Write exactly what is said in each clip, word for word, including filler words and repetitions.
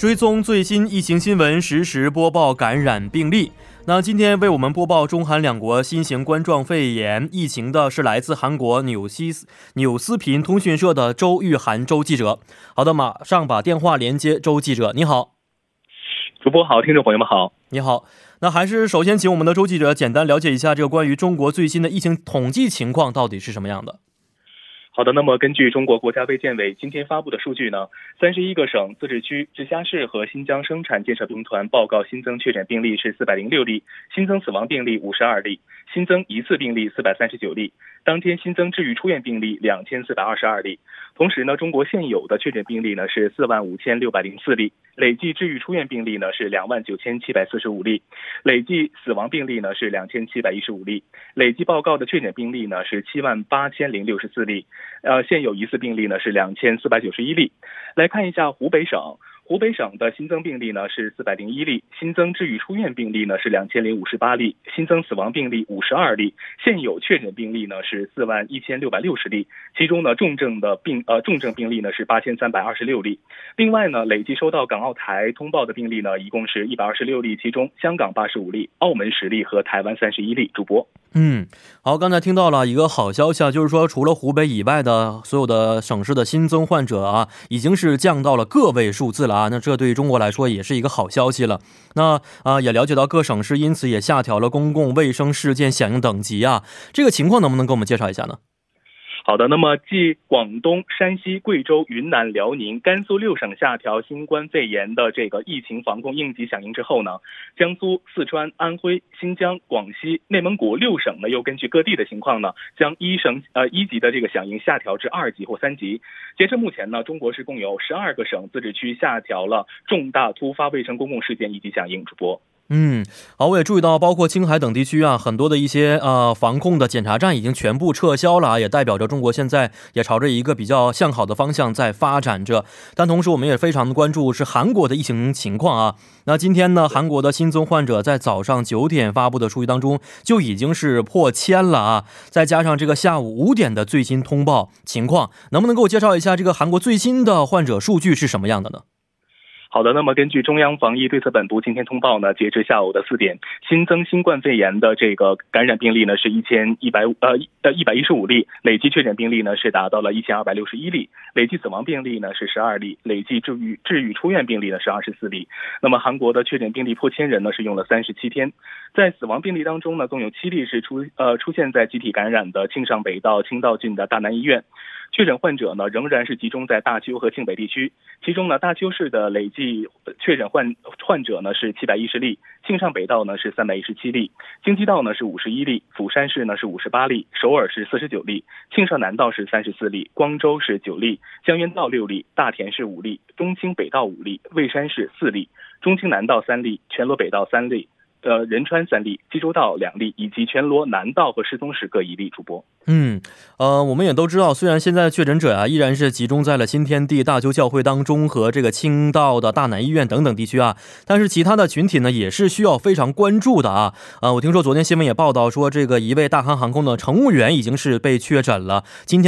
追踪最新疫情新闻，实时播报感染病例。 那今天为我们播报中韩两国新型冠状肺炎疫情的是来自韩国纽斯频通讯社的周玉涵周记者。 好的，马上把电话连接周记者。你好。 主播好，听众朋友们好。你好。 那还是首先请我们的周记者简单了解一下这个关于中国最新的疫情统计情况到底是什么样的。 好的，那么根据中国国家卫健委今天发布的数据呢， 三十一个省、 自治区、 直辖市和新疆生产建设兵团报告新增确诊病例 是 四百零六例， 新增死亡病例 五十二例， 新增疑似病例 四百三十九例， 当天新增治愈出院病例 两千四百二十二例。 同时呢， 中国现有的确诊病例呢 是 四万五千六百零四例， 累计治愈出院病例呢 是 两万九千七百四十五例， 累计死亡病例呢 是 两千七百一十五例， 累计报告的确诊病例呢 是 七万八千零六十四例， 呃，现有疑似病例呢 是 两千四百九十一例。 来看一下湖北省， 湖北省的新增病例呢 是 四百零一例， 新增治愈出院病例呢 是 两千零五十八例， 新增死亡病例 五十二例， 现有确诊病例呢 是 四万一千六百六十例， 其中呢 重症的病 呃 重症病例呢 是 八千三百二十六例。 另外呢， 累计收到港澳台通报的病例呢 一共是 一百二十六例， 其中香港 八十五例， 澳门十例 和台湾 三十一例。 主播。 嗯，好，刚才听到了一个好消息啊，就是说除了湖北以外的所有的省市的新增患者啊已经是降到了个位数字了。 那这对中国来说也是一个好消息了。那啊，也了解到各省市因此也下调了公共卫生事件响应等级啊，这个情况能不能给我们介绍一下呢？ 好的，那么继广东、山西、贵州、云南、辽宁、甘肃六省下调新冠肺炎的这个疫情防控应急响应之后呢， 江苏、四川、安徽、新疆、广西、内蒙古六省呢， 又根据各地的情况呢， 将一省 呃 一级的这个响应下调至二级或三级。 截至目前呢， 中国是共有 十二个省、 自治区下调了重大突发卫生公共事件一级响应。主播。 嗯，好，我也注意到包括青海等地区啊很多的一些呃防控的检查站已经全部撤销了，也代表着中国现在也朝着一个比较向好的方向在发展着。但同时我们也非常关注是韩国的疫情情况啊。那今天呢，韩国的新增患者在早上 九点 发布的数据当中就已经是破千了啊，再加上这个下午五点的最新通报情况，能不能给我介绍一下这个韩国最新的患者数据是什么样的呢？ 好的，那么根据中央防疫对策本部今天通报呢， 截至下午的四点， 新增新冠肺炎的这个感染病例呢 是 一千一百 呃 一百一十五例， 累计确诊病例呢 是达到了 一千二百六十一例， 累计死亡病例呢 是 十二例， 累计治愈治愈出院病例呢 是 二十四例。 那么韩国的确诊病例破千人呢 是用了 三十七天。 在死亡病例当中呢， 共有 七例 是 出, 呃, 出现在集体感染的庆尚北道青道郡的大南医院。 确诊患者呢 仍然是集中在大邱和庆北地区， 其中呢大邱市的累计确诊患者呢 是 七百一十例， 庆尚北道呢 是 三百一十七例， 京畿道呢 是 五十一例， 釜山市呢 是 五十八例， 首尔是 四十九例， 庆尚南道 是 三十四例， 光州是 九例， 江原道六例， 大田市 五例， 东青北道五例， 蔚山市四例， 中青南道三例， 全罗北道三例， 呃， 仁川三例， 济州道两例， 以及全罗南道和石松市各一例。 主播。 嗯，呃，我们也都知道虽然现在确诊者啊依然是集中在了新天地大邱教会当中和这个青道的大南医院等等地区啊，但是其他的群体呢也是需要非常关注的啊。我听说昨天新闻也报道说这个一位大韩航空的乘务员已经是被确诊了。真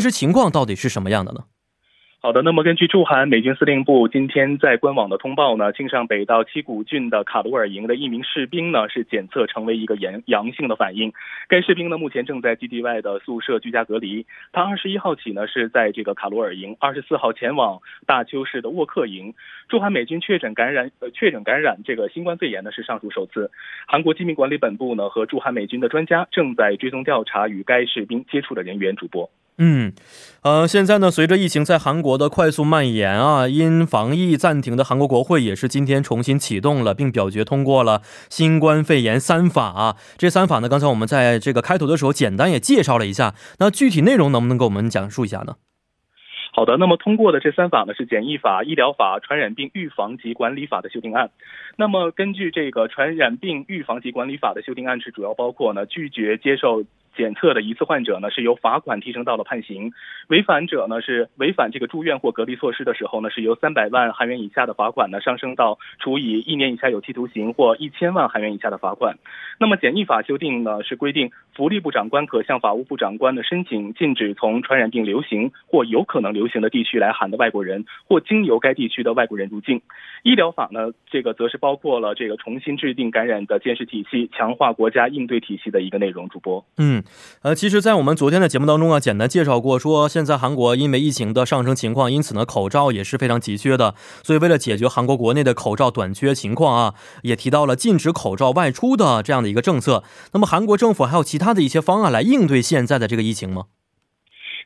实情况到底是什么样的呢？ 好的，那么根据驻韩美军司令部今天在官网的通报呢， 庆尚北道七谷郡的卡鲁尔营的一名士兵呢 是检测成为一个阳性的反应。 该士兵呢目前正在基地外的宿舍居家隔离。 他 二十一号起呢 是在这个卡鲁尔营， 二十四号前往大邱市的沃克营。 驻韩美军确诊感染确诊感染这个新冠肺炎呢 是上述首次。 韩国疾病管理本部呢 和驻韩美军的专家正在追踪调查 与该士兵接触的人员。 主播。 嗯， 呃，现在呢随着疫情在韩国的快速蔓延啊， 因防疫暂停的韩国国会也是今天重新启动了， 并表决通过了新冠肺炎三法啊。 这三法呢， 刚才我们在这个开头的时候简单也介绍了一下， 那具体内容能不能给我们讲述一下呢？ 好的，那么通过的这三法呢 是检疫法、 医疗法、 传染病预防及管理法的修订案。 那么根据这个传染病预防及管理法的修订案是主要包括呢，拒绝接受检测的疑似患者呢，是由罚款提升到了判刑；违反者呢，是违反这个住院或隔离措施的时候呢，是由三百万韩元以下的罚款呢，上升到处以一年以下有期徒刑或一千万韩元以下的罚款。那么检疫法修订呢，是规定福利部长官可向法务部长官的申请，禁止从传染病流行或有可能流行的地区来韩的外国人或经由该地区的外国人入境。医疗法呢，这个则是包括了这个重新制定感染的监视体系，强化国家应对体系的一个内容。主播，嗯，呃，其实，在我们昨天的节目当中啊，简单介绍过，说现在韩国因为疫情的上升情况，因此呢，口罩也是非常急缺的。所以，为了解决韩国国内的口罩短缺情况啊，也提到了禁止口罩外出的这样的一个政策。那么，韩国政府还有其他的一些方案来应对现在的这个疫情吗？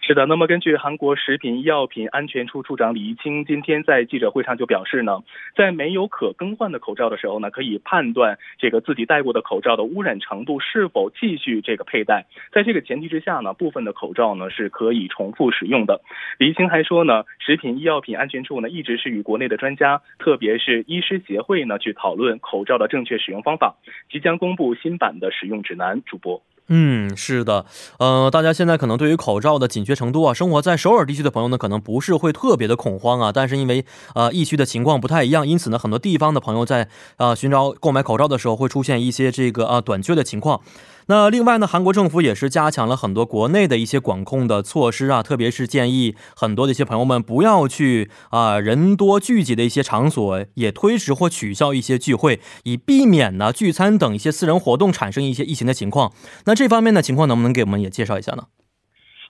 是的，那么根据韩国食品医药品安全处处长李一清今天在记者会上就表示呢，在没有可更换的口罩的时候呢，可以判断这个自己戴过的口罩的污染程度是否继续这个佩戴。在这个前提之下呢，部分的口罩呢是可以重复使用的。李一清还说呢，食品医药品安全处呢一直是与国内的专家，特别是医师协会呢去讨论口罩的正确使用方法，即将公布新版的使用指南。主播。嗯，是的，呃，大家现在可能对于口罩的紧缺程度啊，生活在首尔地区的朋友呢，可能不是会特别的恐慌啊，但是因为呃，疫区的情况不太一样，因此呢，很多地方的朋友在呃寻找购买口罩的时候，会出现一些这个啊、呃、短缺的情况。那另外呢，韩国政府也是加强了很多国内的一些管控的措施啊，特别是建议很多的一些朋友们不要去啊、呃、人多聚集的一些场所，也推迟或取消一些聚会，以避免呢聚餐等一些私人活动产生一些疫情的情况。那这方面的情况能不能给我们也介绍一下呢？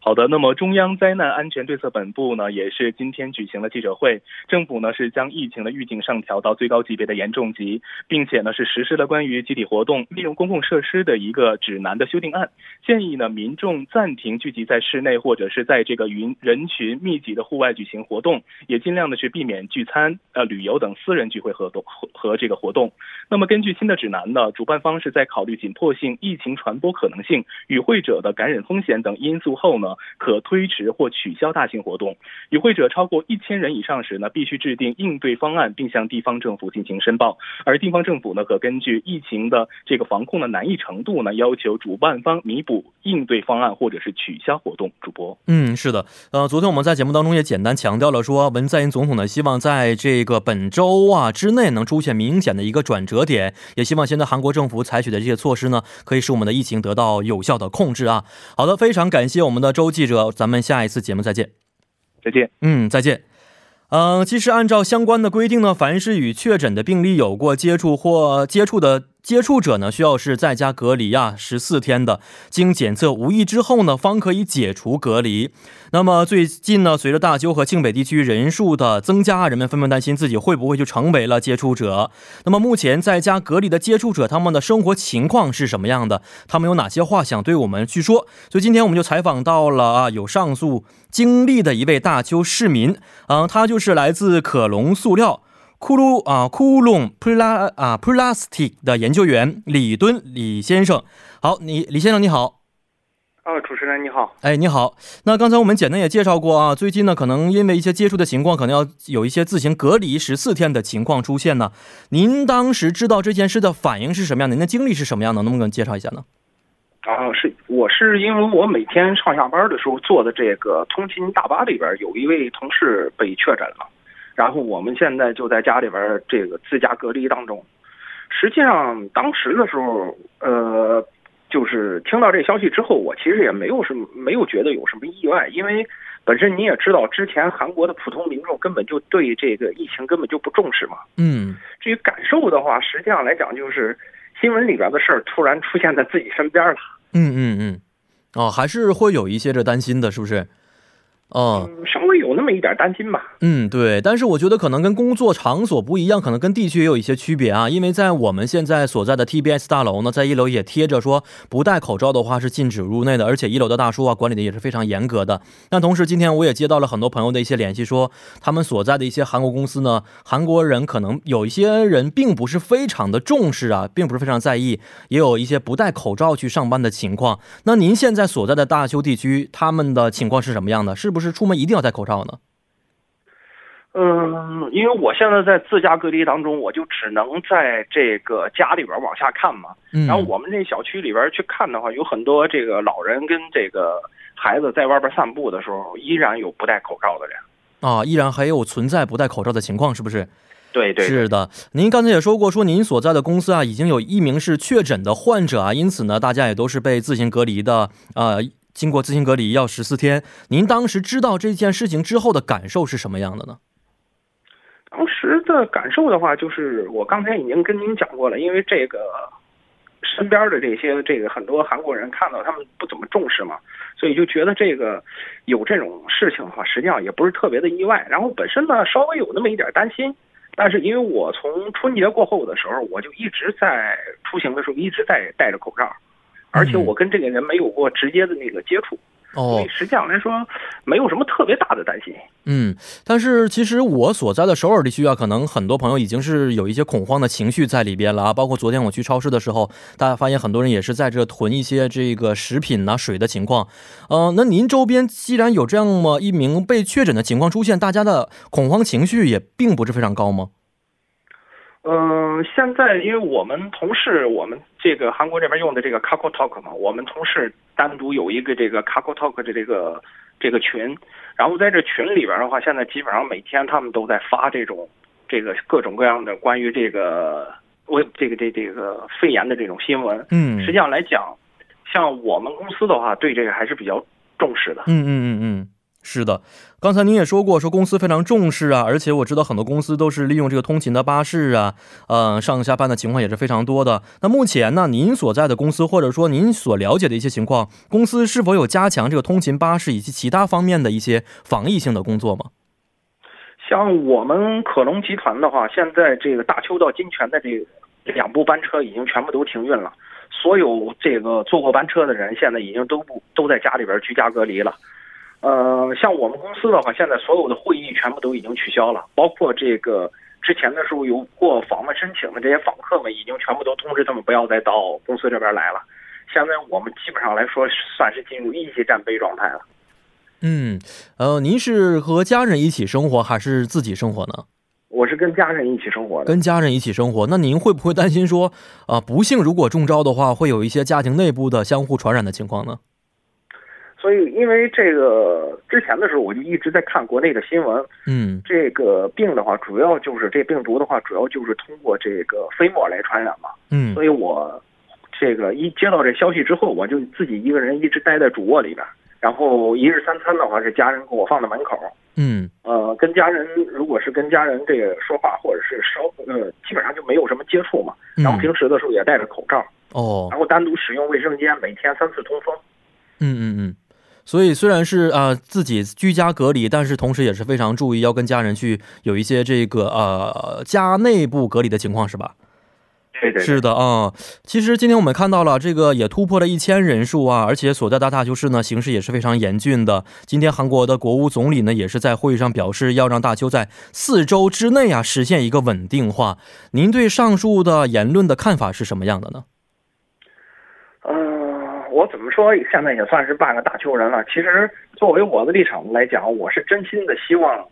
好的，那么中央灾难安全对策本部呢，也是今天举行了记者会，政府呢是将疫情的预警上调到最高级别的严重级，并且呢是实施了关于集体活动、利用公共设施的一个指南的修订案，建议呢民众暂停聚集在室内或者是在这个云人群密集的户外举行活动，也尽量的去避免聚餐、呃旅游等私人聚会活动和这个活动。那么根据新的指南呢，主办方是在考虑紧迫性、疫情传播可能性、与会者的感染风险等因素后呢，可推迟或取消大型活动。与会者超过一千人以上时呢，必须制定应对方案，并向地方政府进行申报。而地方政府呢，可根据疫情的这个防控的难易程度呢，要求主办方弥补应对方案或者是取消活动。主播，嗯，是的，呃，昨天我们在节目当中也简单强调了说，文在寅总统呢，希望在这个本周啊之内能出现明显的一个转折点，也希望现在韩国政府采取的这些措施呢，可以使我们的疫情得到有效的控制啊。好的，非常感谢我们的周记者，咱们下一次节目再见。再见。嗯，再见。嗯、呃，其实按照相关的规定呢，凡是与确诊的病例有过接触或接触的接触者呢，需要是在家隔离啊十四天的，经检测无异之后呢，方可以解除隔离。那么最近呢，随着大邱和庆北地区人数的增加，人们纷纷担心自己会不会就成为了接触者。那么目前在家隔离的接触者，他们的生活情况是什么样的？他们有哪些话想对我们去说？所以今天我们就采访到了啊有上述经历的一位大邱市民，嗯、呃，他就是来自可隆塑料库鲁啊库隆普拉啊 Plastic 的研究员李敦李先生。好，你李先生你好。啊，主持人你好。哎，你好。那刚才我们简单也介绍过啊，最近呢可能因为一些接触的情况，可能要有一些自行隔离十四天的情况出现呢。您当时知道这件事的反应是什么样的？您的经历是什么样的？能不能介绍一下呢？啊，是我是因为我每天上下班的时候坐的这个通勤大巴里边，有一位同事被确诊了。然后我们现在就在家里边这个自家隔离当中。实际上当时的时候，呃，就是听到这消息之后，我其实也没有什么，没有觉得有什么意外，因为本身你也知道，之前韩国的普通民众根本就对这个疫情根本就不重视嘛。嗯。至于感受的话，实际上来讲就是新闻里边的事儿突然出现在自己身边了。嗯嗯嗯。哦，还是会有一些这担心的，是不是？哦、嗯，稍微有那么一点担心吧。嗯，对，但是我觉得可能跟工作场所不一样，可能跟地区也有一些区别啊。因为在我们现在所在的 T B S 大楼呢，在一楼也贴着说，不戴口罩的话是禁止入内的，而且一楼的大叔啊，管理的也是非常严格的。那同时，今天我也接到了很多朋友的一些联系说，说他们所在的一些韩国公司呢，韩国人可能有一些人并不是非常的重视啊，并不是非常在意，也有一些不戴口罩去上班的情况。那您现在所在的大邱地区，他们的情况是什么样的？是不是？是出门一定要戴口罩呢？嗯，因为我现在在自家隔离当中，我就只能在这个家里边往下看嘛。然后我们这小区里边去看的话，有很多这个老人跟这个孩子在外边散步的时候，依然有不戴口罩的人。啊，依然还有存在不戴口罩的情况，是不是？对对，是的。您刚才也说过，说您所在的公司啊，已经有一名是确诊的患者啊，因此呢，大家也都是被自行隔离的，呃，经过自行隔离要十四天。您当时知道这件事情之后的感受是什么样的呢？当时的感受的话，就是我刚才已经跟您讲过了，因为这个身边的这些这个很多韩国人看到他们不怎么重视嘛，所以就觉得这个有这种事情的话，实际上也不是特别的意外。然后本身呢，稍微有那么一点担心，但是因为我从春节过后的时候，我就一直在出行的时候一直在戴着口罩，而且我跟这个人没有过直接的那个接触。哦，实际上来说，没有什么特别大的担心。嗯，但是其实我所在的首尔地区啊，可能很多朋友已经是有一些恐慌的情绪在里边了啊。包括昨天我去超市的时候，大家发现很多人也是在这囤一些这个食品呐、啊、水的情况。呃，那您周边既然有这样么一名被确诊的情况出现，大家的恐慌情绪也并不是非常高吗？嗯、呃，现在因为我们同事，我们这个韩国这边用的这个 Kakao Talk 嘛，我们同事单独有一个这个 Kakao Talk 的这个这个群，然后在这群里边的话，现在基本上每天他们都在发这种这个各种各样的关于这个我这个这这个肺炎的这种新闻。嗯，实际上来讲，像我们公司的话，对这个还是比较重视的。嗯嗯嗯嗯。是的，刚才您也说过，说公司非常重视啊，而且我知道很多公司都是利用这个通勤的巴士啊，呃，上下班的情况也是非常多的。那目前呢，您所在的公司或者说您所了解的一些情况，公司是否有加强这个通勤巴士以及其他方面的一些防疫性的工作吗？像我们可隆集团的话，现在这个大邱到金泉的这两部班车已经全部都停运了，所有这个坐过班车的人现在已经都不都在家里边居家隔离了。呃，像我们公司的话，现在所有的会议全部都已经取消了，包括这个之前的时候有过访问申请的这些访客们，已经全部都通知他们不要再到公司这边来了。现在我们基本上来说，算是进入一级战备状态了。嗯，呃，您是和家人一起生活还是自己生活呢？我是跟家人一起生活的。跟家人一起生活，那您会不会担心说，啊、呃，不幸如果中招的话，会有一些家庭内部的相互传染的情况呢？所以，因为这个之前的时候，我就一直在看国内的新闻。嗯，这个病的话，主要就是这病毒的话，主要就是通过这个飞沫来传染嘛。嗯，所以我这个一接到这消息之后，我就自己一个人一直待在主卧里边，然后一日三餐的话是家人给我放在门口。嗯，呃，跟家人如果是跟家人这个说话或者是稍呃，基本上就没有什么接触嘛。然后平时的时候也戴着口罩。哦，然后单独使用卫生间，每天三次通风。嗯嗯嗯。所以虽然是啊、呃、自己居家隔离，但是同时也是非常注意要跟家人去有一些这个呃家内部隔离的情况，是吧？对对，是的啊、嗯。其实今天我们看到了这个也突破了一千人数啊，而且所在的大邱市呢形势也是非常严峻的。今天韩国的国务总理呢也是在会议上表示，要让大邱在四周之内啊实现一个稳定化。您对上述的言论的看法是什么样的呢？我怎么说，现在也算是半个大邱人了。其实作为我的立场来讲，我是真心的希望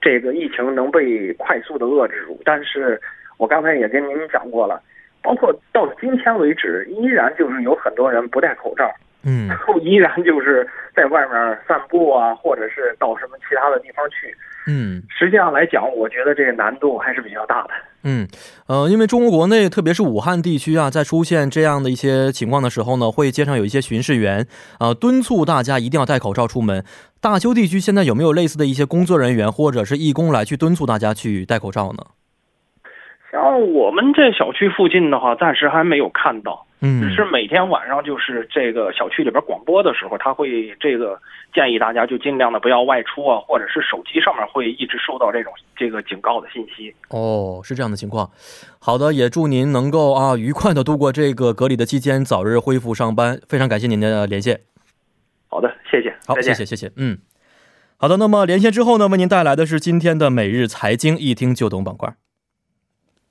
这个疫情能被快速的遏制住。但是我刚才也跟您讲过了，包括到今天为止，依然就是有很多人不戴口罩，嗯，然后依然就是在外面散步啊，或者是到什么其他的地方去。嗯，实际上来讲，我觉得这个难度还是比较大的。嗯，呃，因为中国国内，特别是武汉地区啊，在出现这样的一些情况的时候呢，会街上有一些巡视员啊、呃，敦促大家一定要戴口罩出门。大邱地区现在有没有类似的一些工作人员或者是义工来去敦促大家去戴口罩呢？像我们这小区附近的话，暂时还没有看到。嗯，只是每天晚上就是这个小区里边广播的时候，他会这个建议大家就尽量的不要外出啊，或者是手机上面会一直收到这种这个警告的信息。哦，是这样的情况。好的，也祝您能够啊愉快的度过这个隔离的期间，早日恢复上班。非常感谢您的连线。好的，谢谢。好，谢谢，谢谢。嗯，好的。那么连线之后呢，为您带来的是今天的每日财经一听就懂板块。